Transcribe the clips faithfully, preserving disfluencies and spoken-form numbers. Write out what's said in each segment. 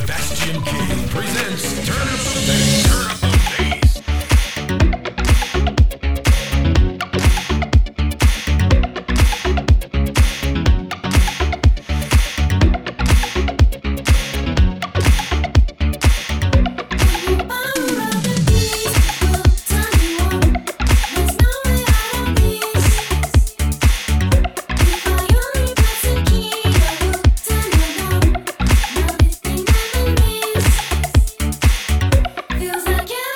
Sebastian King presents Turn Up the Bass. Turn Up the Bass. Feels like you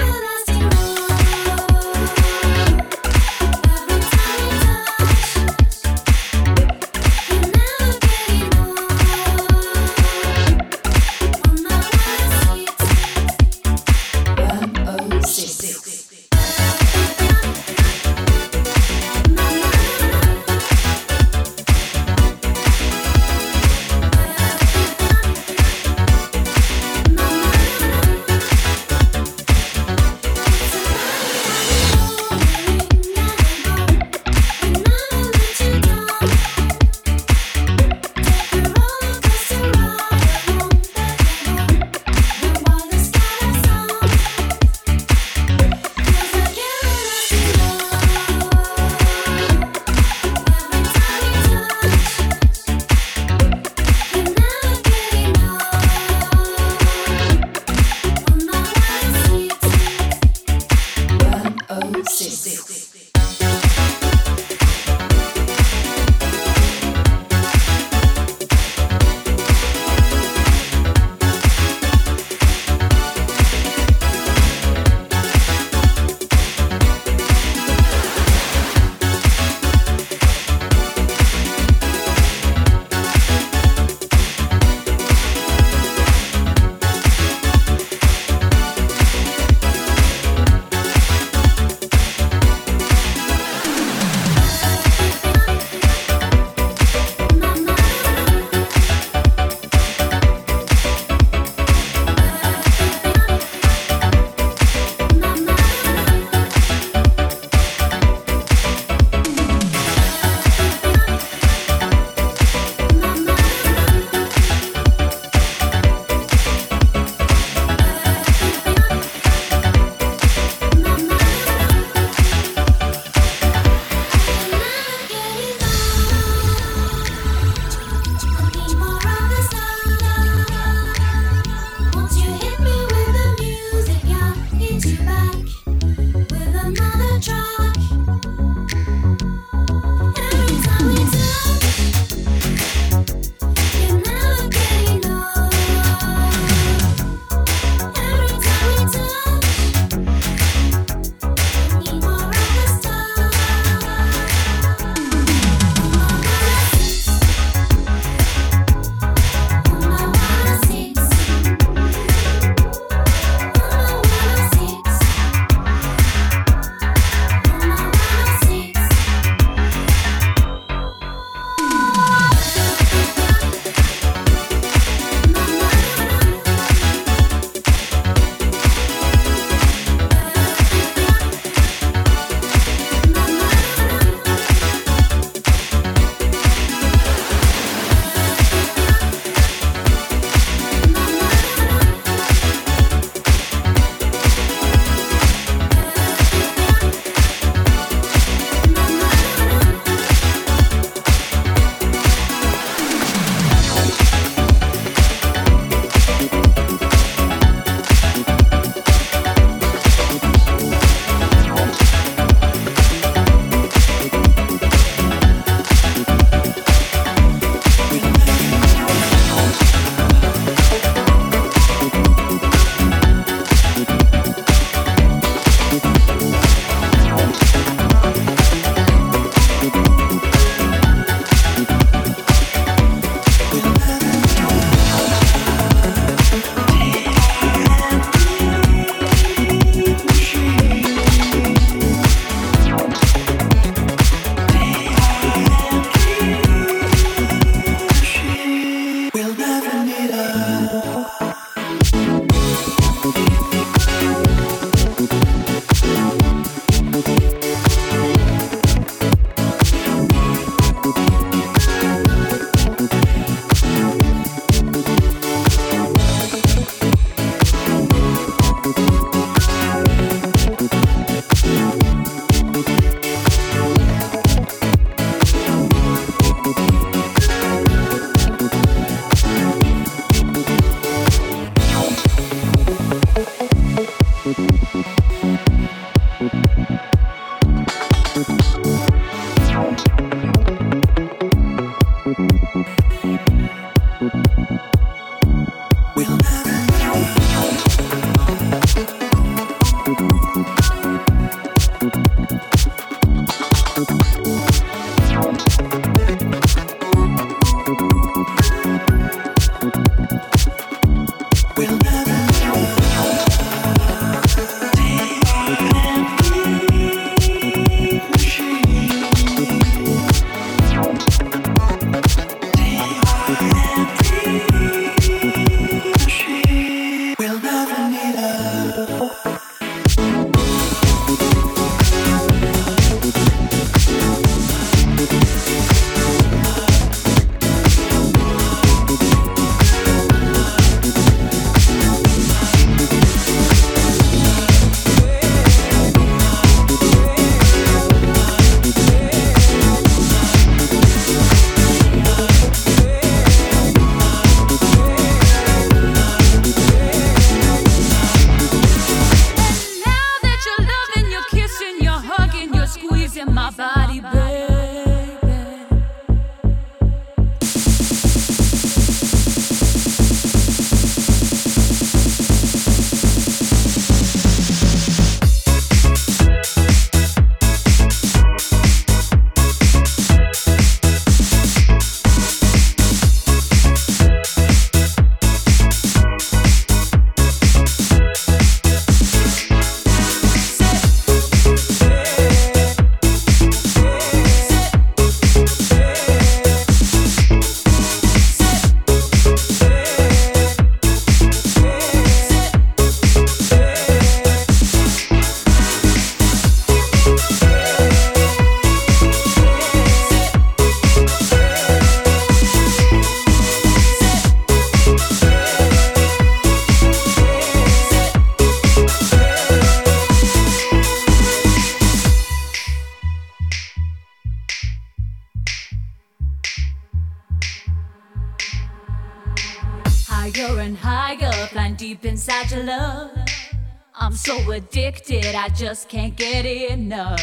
I just can't get enough.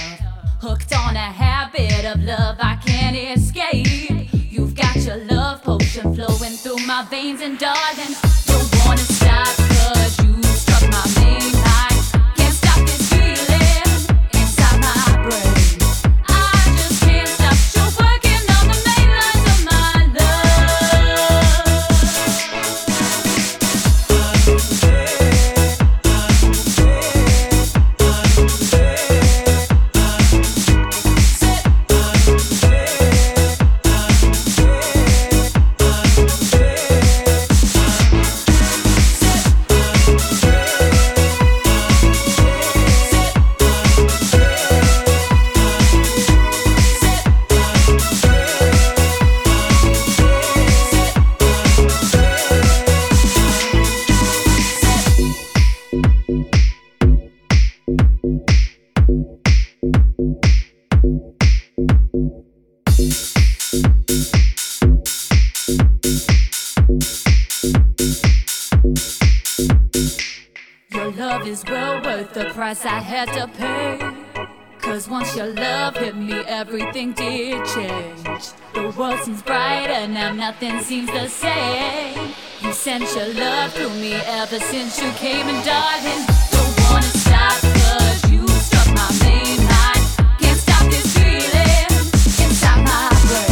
Hooked on a habit of love I can't escape. You've got your love potion flowing through my veins, and darling, don't wanna stop, 'cause you struck my main line. Can't stop this feeling inside my brain. I just can't stop you working on the main lines of my love. I had to pay, 'cause once your love hit me, everything did change. The world seems brighter now, nothing seems the same. You sent your love through me ever since you came, and darling, don't wanna stop, 'cause you struck my main line. Can't stop this feeling inside my brain.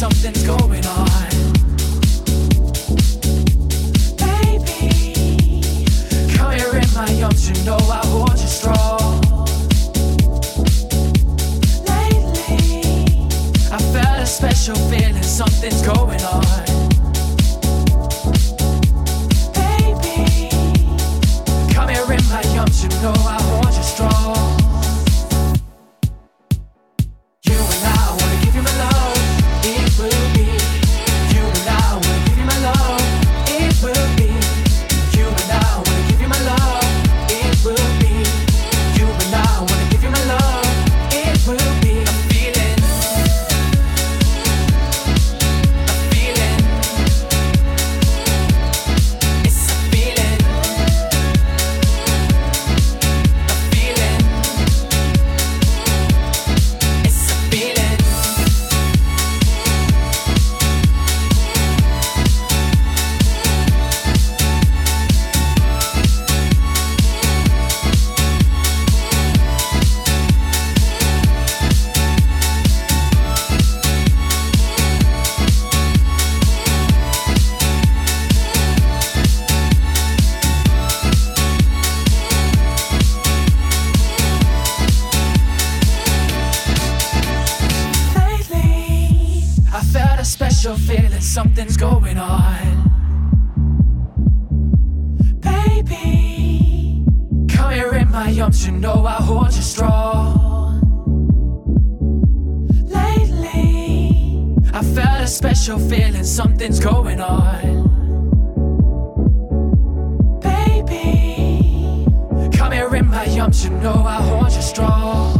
something's going on. Baby, come here in my arms, you know I want you strong. Lately, I felt a special feeling, something's going on. Baby, come here in my arms, you know I want you strong. Something's going on. Baby, come here in my arms, you know I hold you strong. Lately, I felt a special feeling, something's going on. Baby, come here in my arms, you know I hold you strong.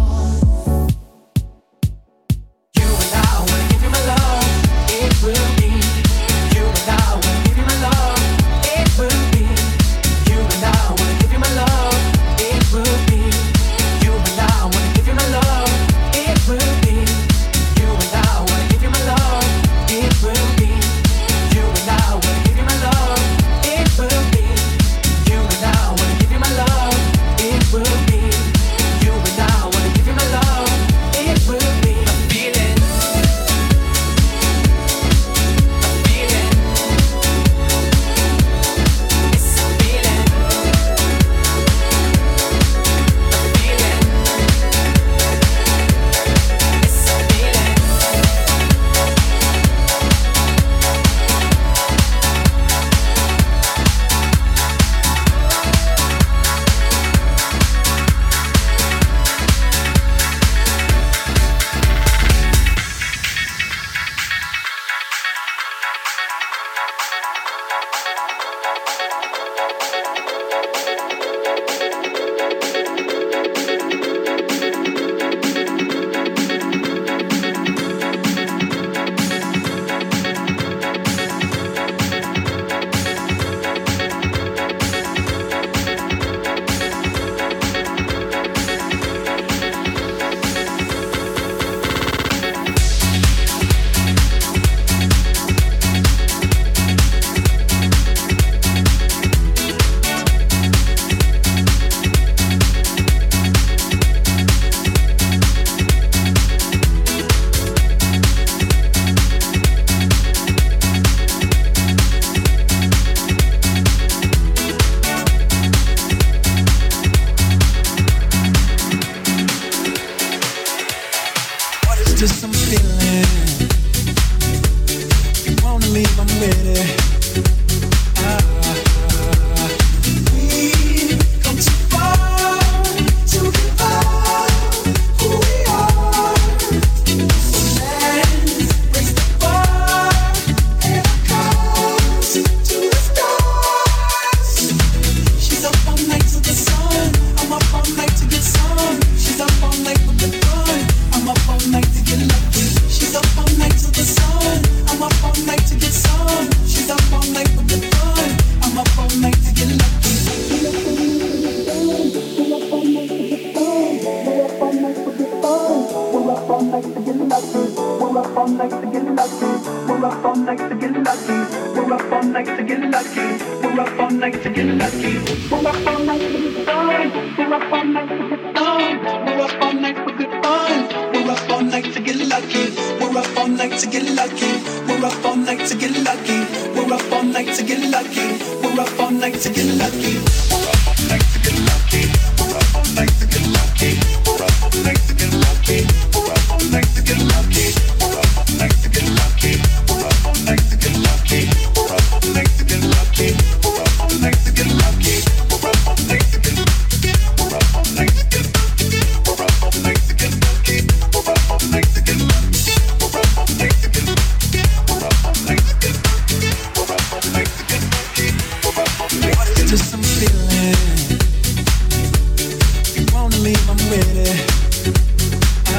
We're up all night to get lucky. We're up all night. night to get lucky. We're up all night to get lucky. We're up all night to get lucky. We're up all night to get lucky. We're up all night to get lucky. We're up all night to get lucky. We're up all night to get lucky. We're up all night to get lucky. We're up all night to get lucky. We're up all night to get lucky. We're up all night to get lucky. We're up all night to get lucky. We're up all night to get lucky. We're up all night to get lucky. We're up all night to get lucky. We're up all night to get lucky. Just some feeling. You wanna leave, I'm with it. Ah.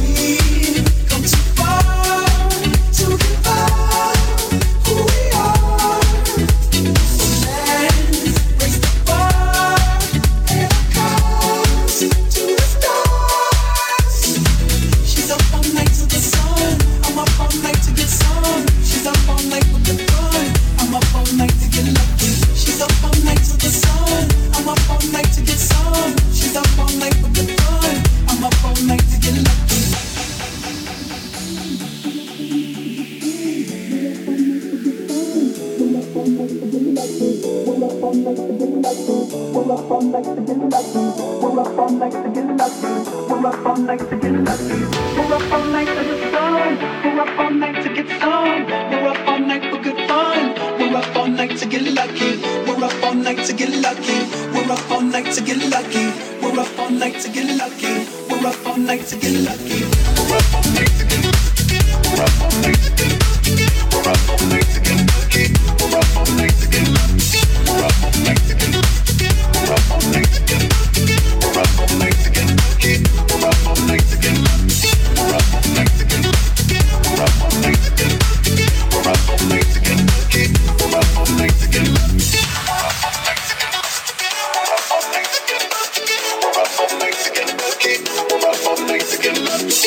We come too far to give up who we are. So let's raise the bar and cause to the stars. She's up all night to the sun. I'm up all night to get some. She's up all night with the gun. I'm up all night to get lucky. She's up all night to the sun. I'm up all night to get some. She's up all night with the fun. I'm up all night to get lucky. We're up all night to get lucky. We're up all night to get lucky. We're up all night to get lucky. We're up all night to get lucky. We're up all night to get lucky. We're up all night to the sun. We're up all night to get some. We're up all night for good fun. We're up all night to get lucky. We're up all night to get lucky. We're up all night to get lucky. We're up all night to get lucky. We're up all night to get lucky. We're up all night to get lucky. We're up all night to get lucky. We're up all night to get lucky. We're up all night to get lucky. We're up all night to get lucky. We're up all night to get lucky. We're up all night to get lucky. We're up all night to get lucky. We're up all night to get lucky. We're up all night to get lucky. We're up all night to get lucky. We're up all night to get lucky. We're up all night to get lucky. We're up all night to get lucky. We're up all night to get lucky. We're up all night to get lucky.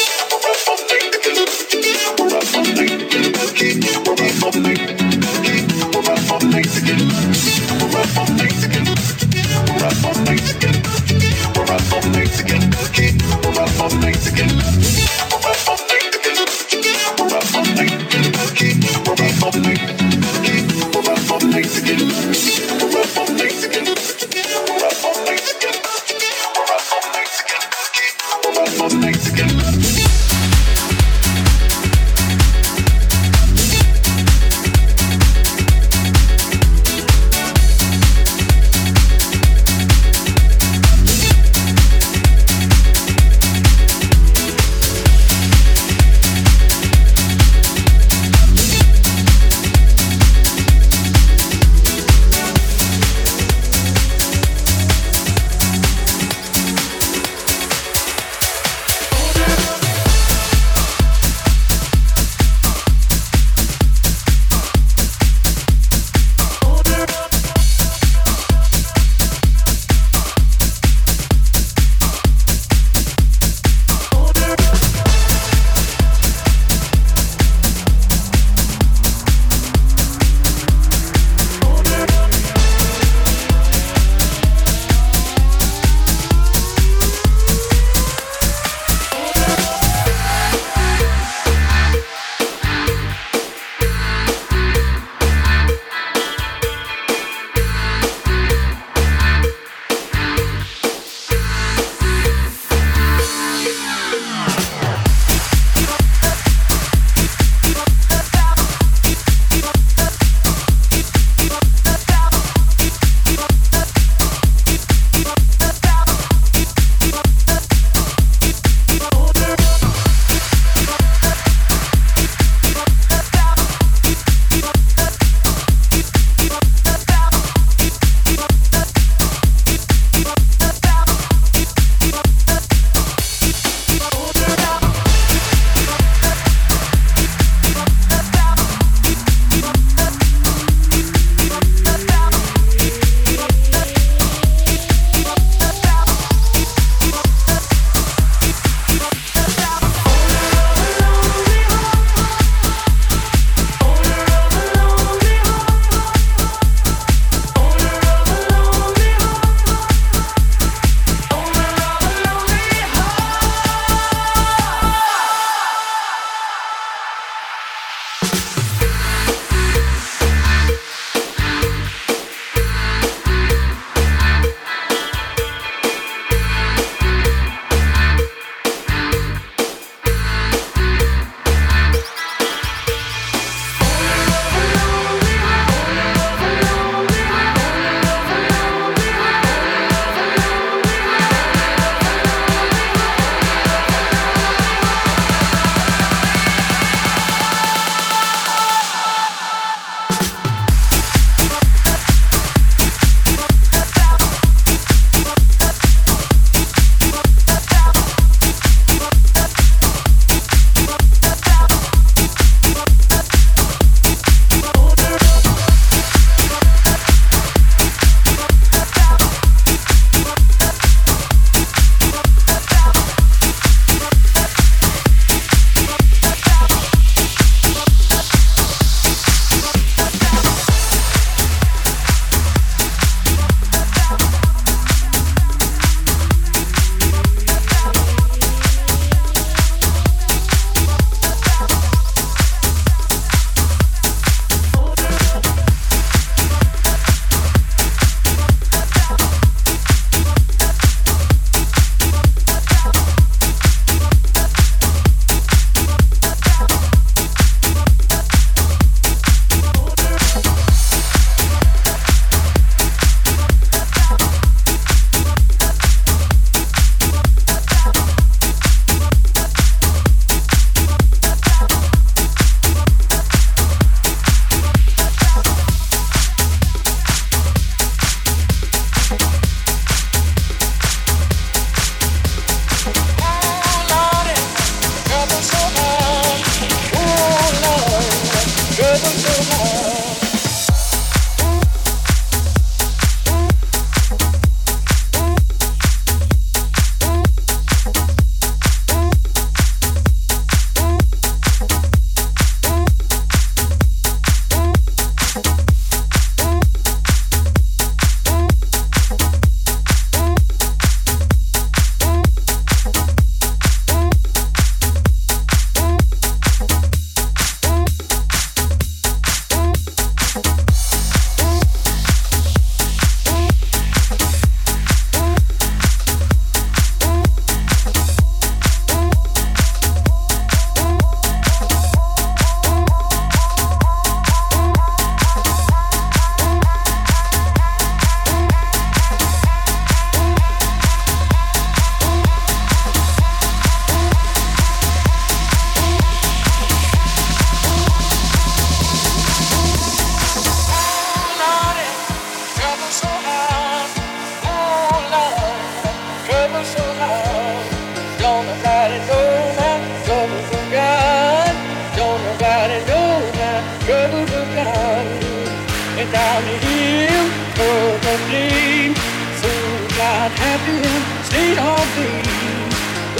world of blame. So God have him, state of being.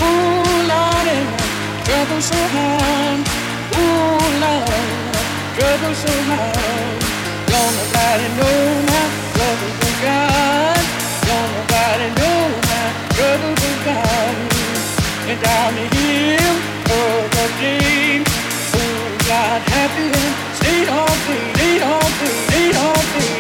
Oh Lord, in trouble so hard. Oh Lord, trouble so hard. Don't nobody know my trouble for God. Don't nobody know my trouble for God. And I'm here for the blame. So God have him, state of being. State of being. State of being.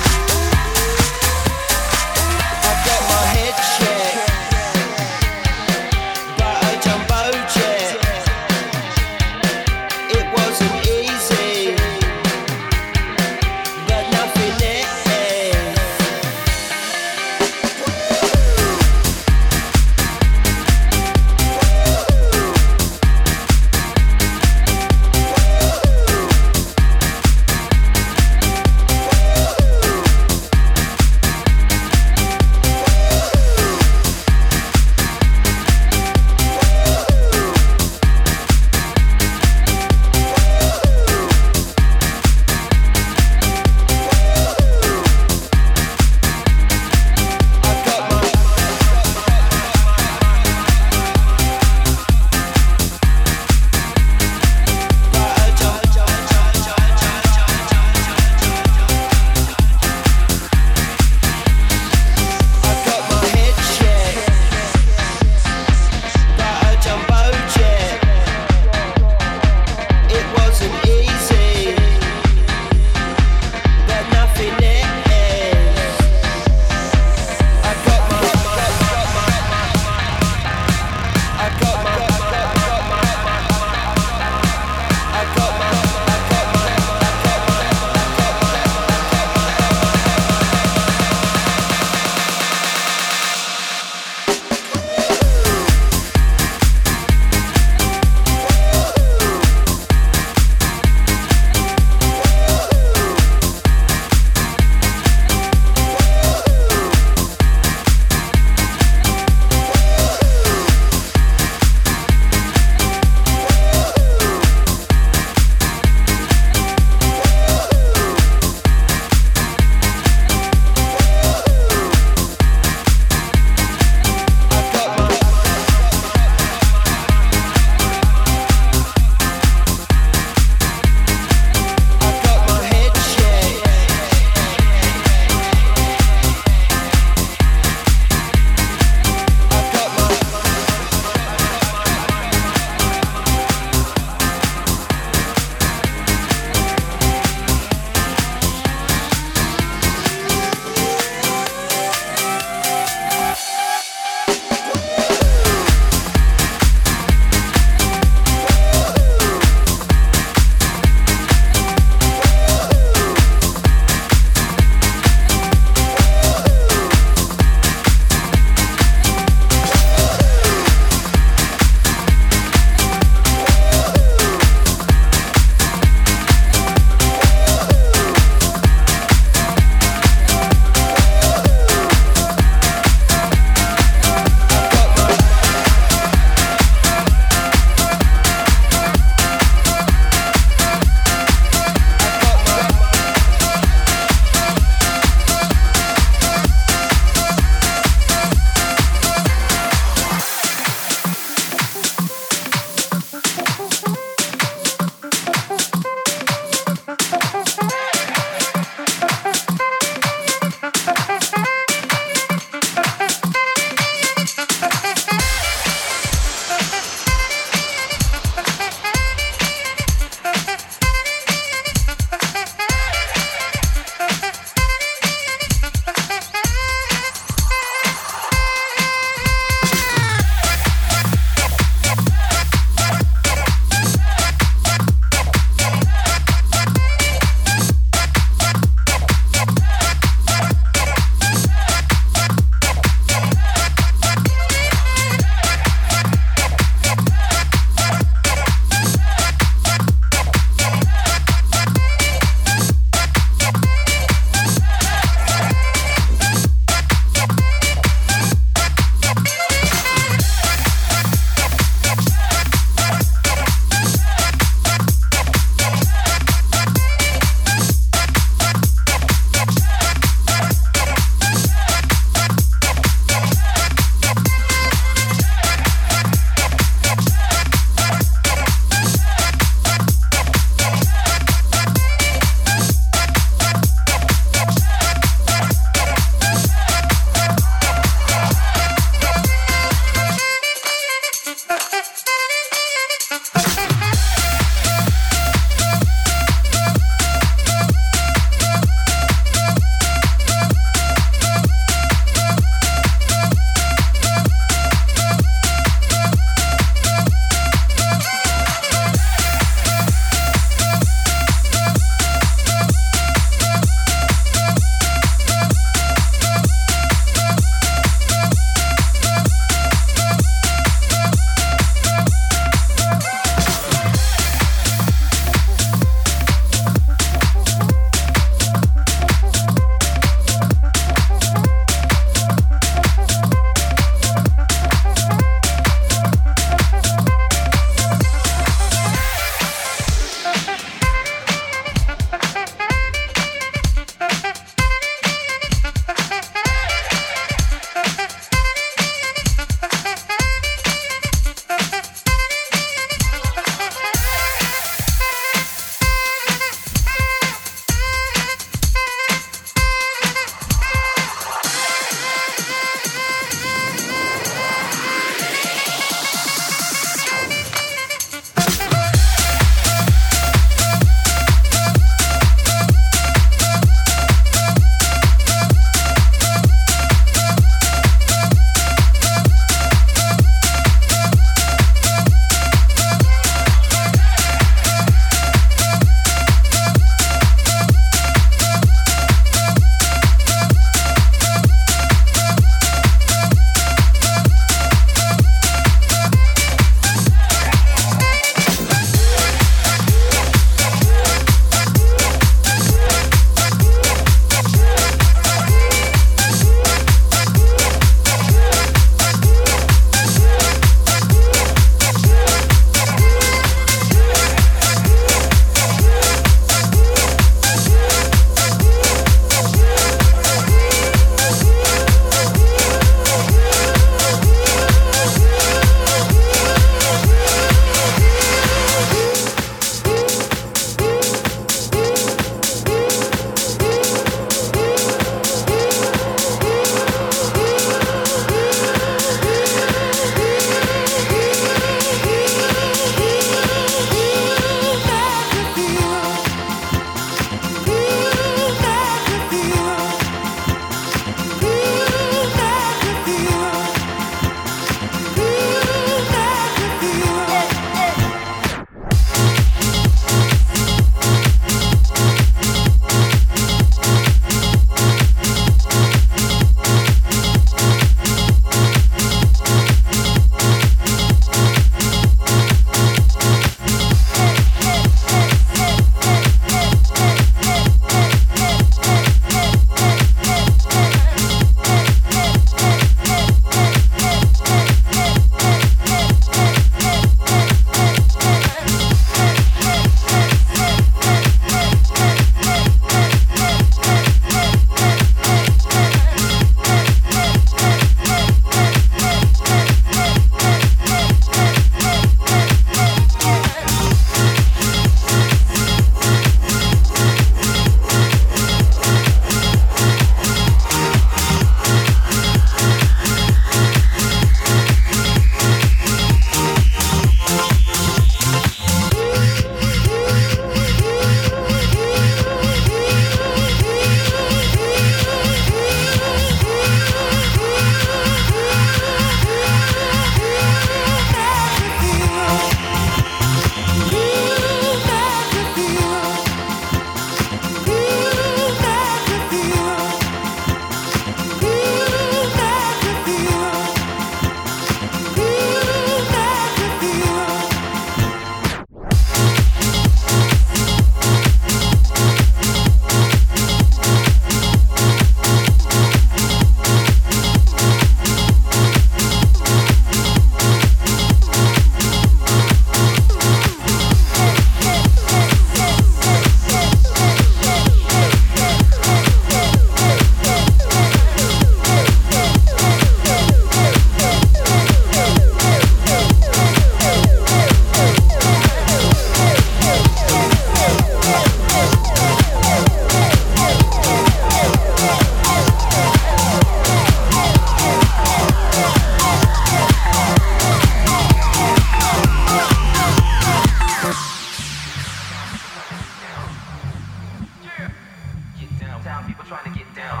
people trying to get down.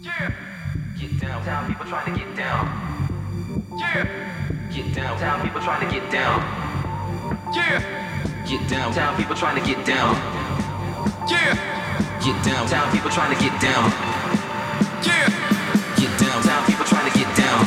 Yeah. Get down, down, people trying to get down. Yeah. Get down, down, people trying to get down. Yeah. Get down, down, people trying to get down. Yeah. Get down, down, people trying to get down. Yeah. Get down, down, people trying to get down.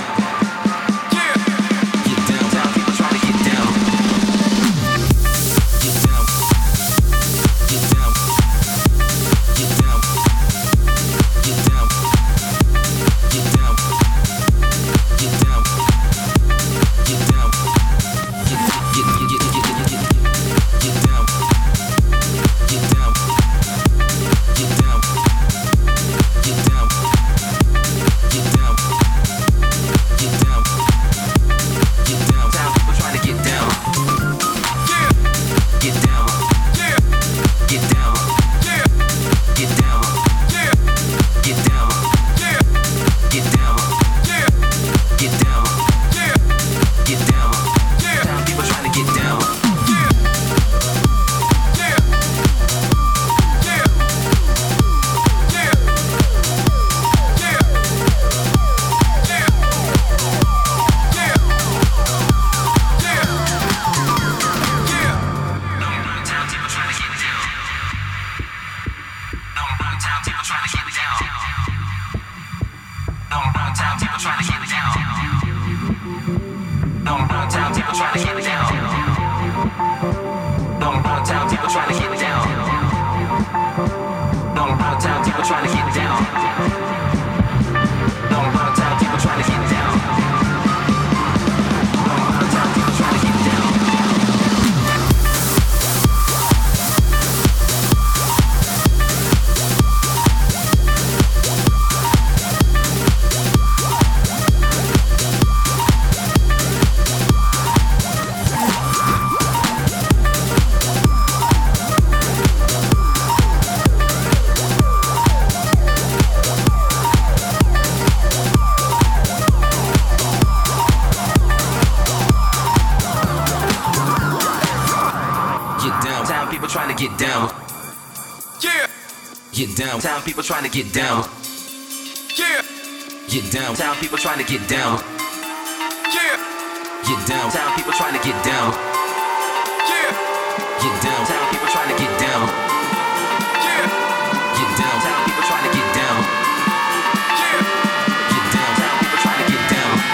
Downtown people trying to get down. Yeah. Get down. Town people trying to get down. Yeah. Get down. Town people trying to get down. Yeah. Get down. Town people trying to get down. Yeah. Get down. Town people trying to get down. Yeah. Get down. Town people trying to get down. Yeah. Get down. Town people trying to get down.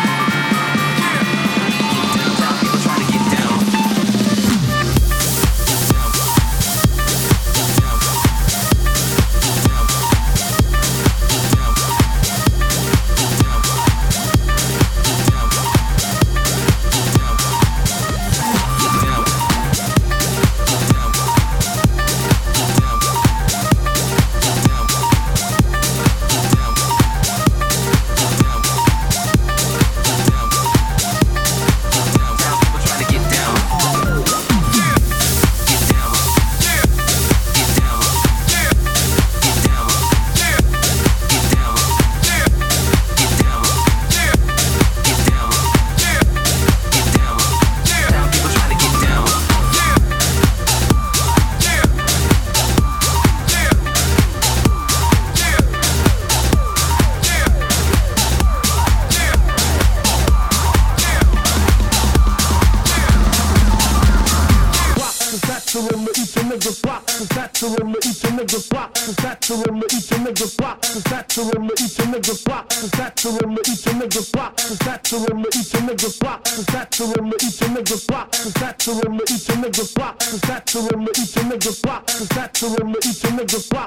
Stop.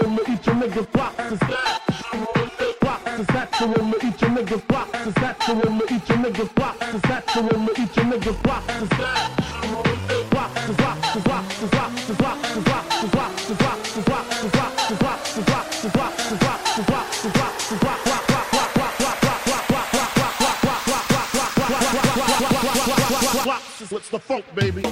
on the eat your nigga box and snatch. Satchel on the eat your nigga box and satchel on the eat your nigga box and satchel on the eat your nigga box and snatch. What's the funk, baby?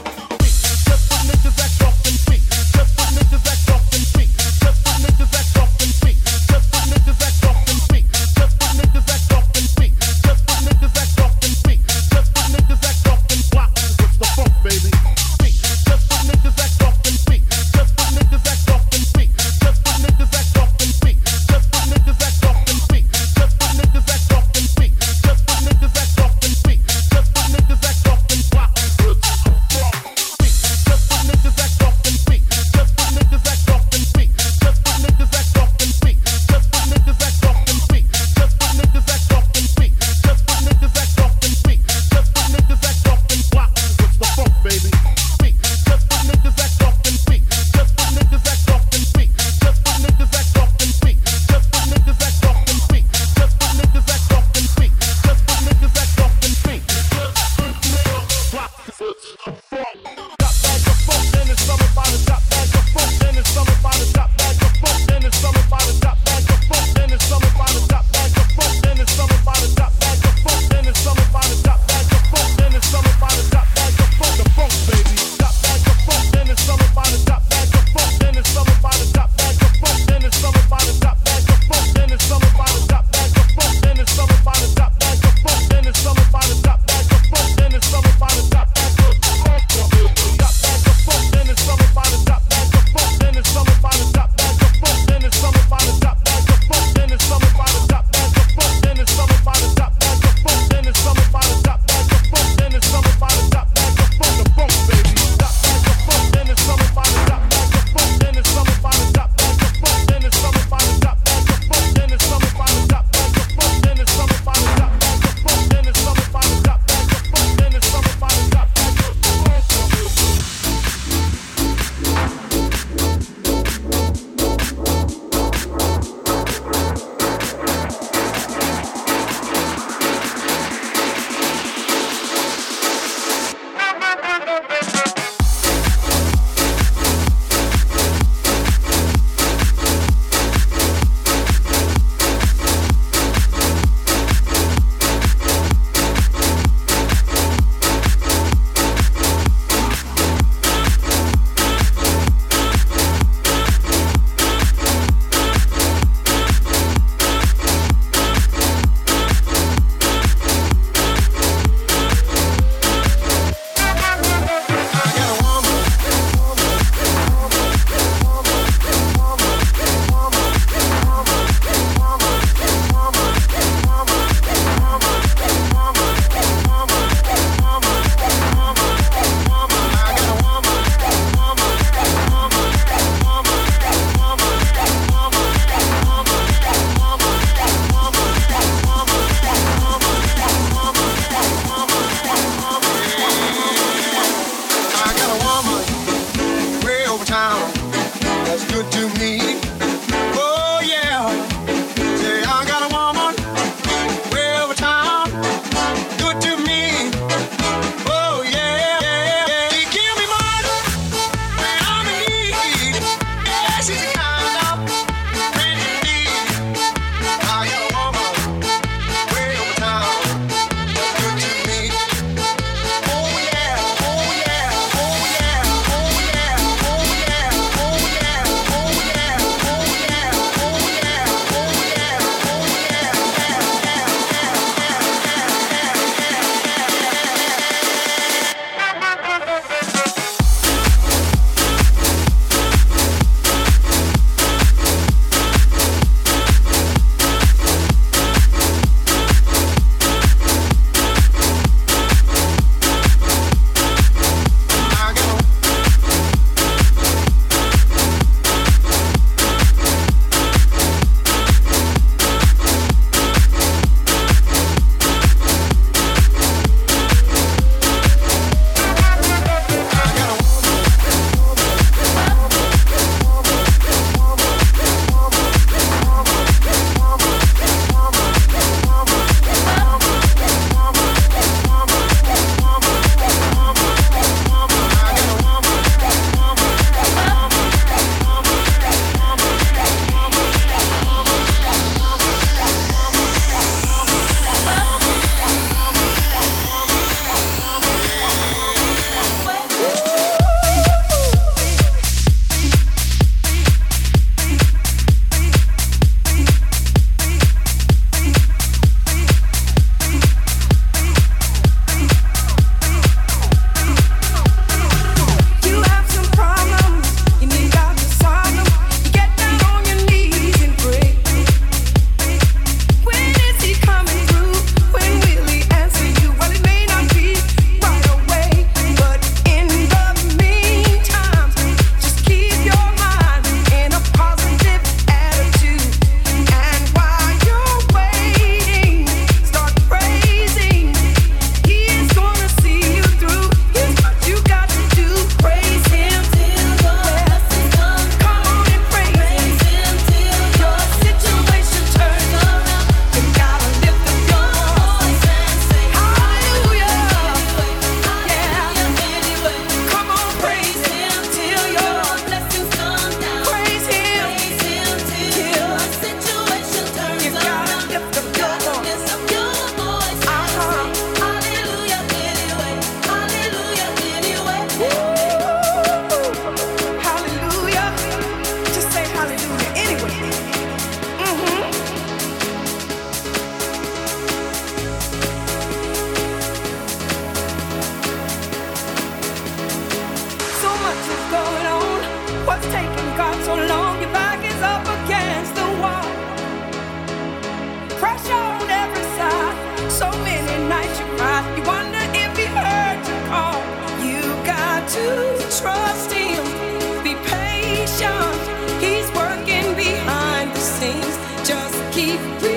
keep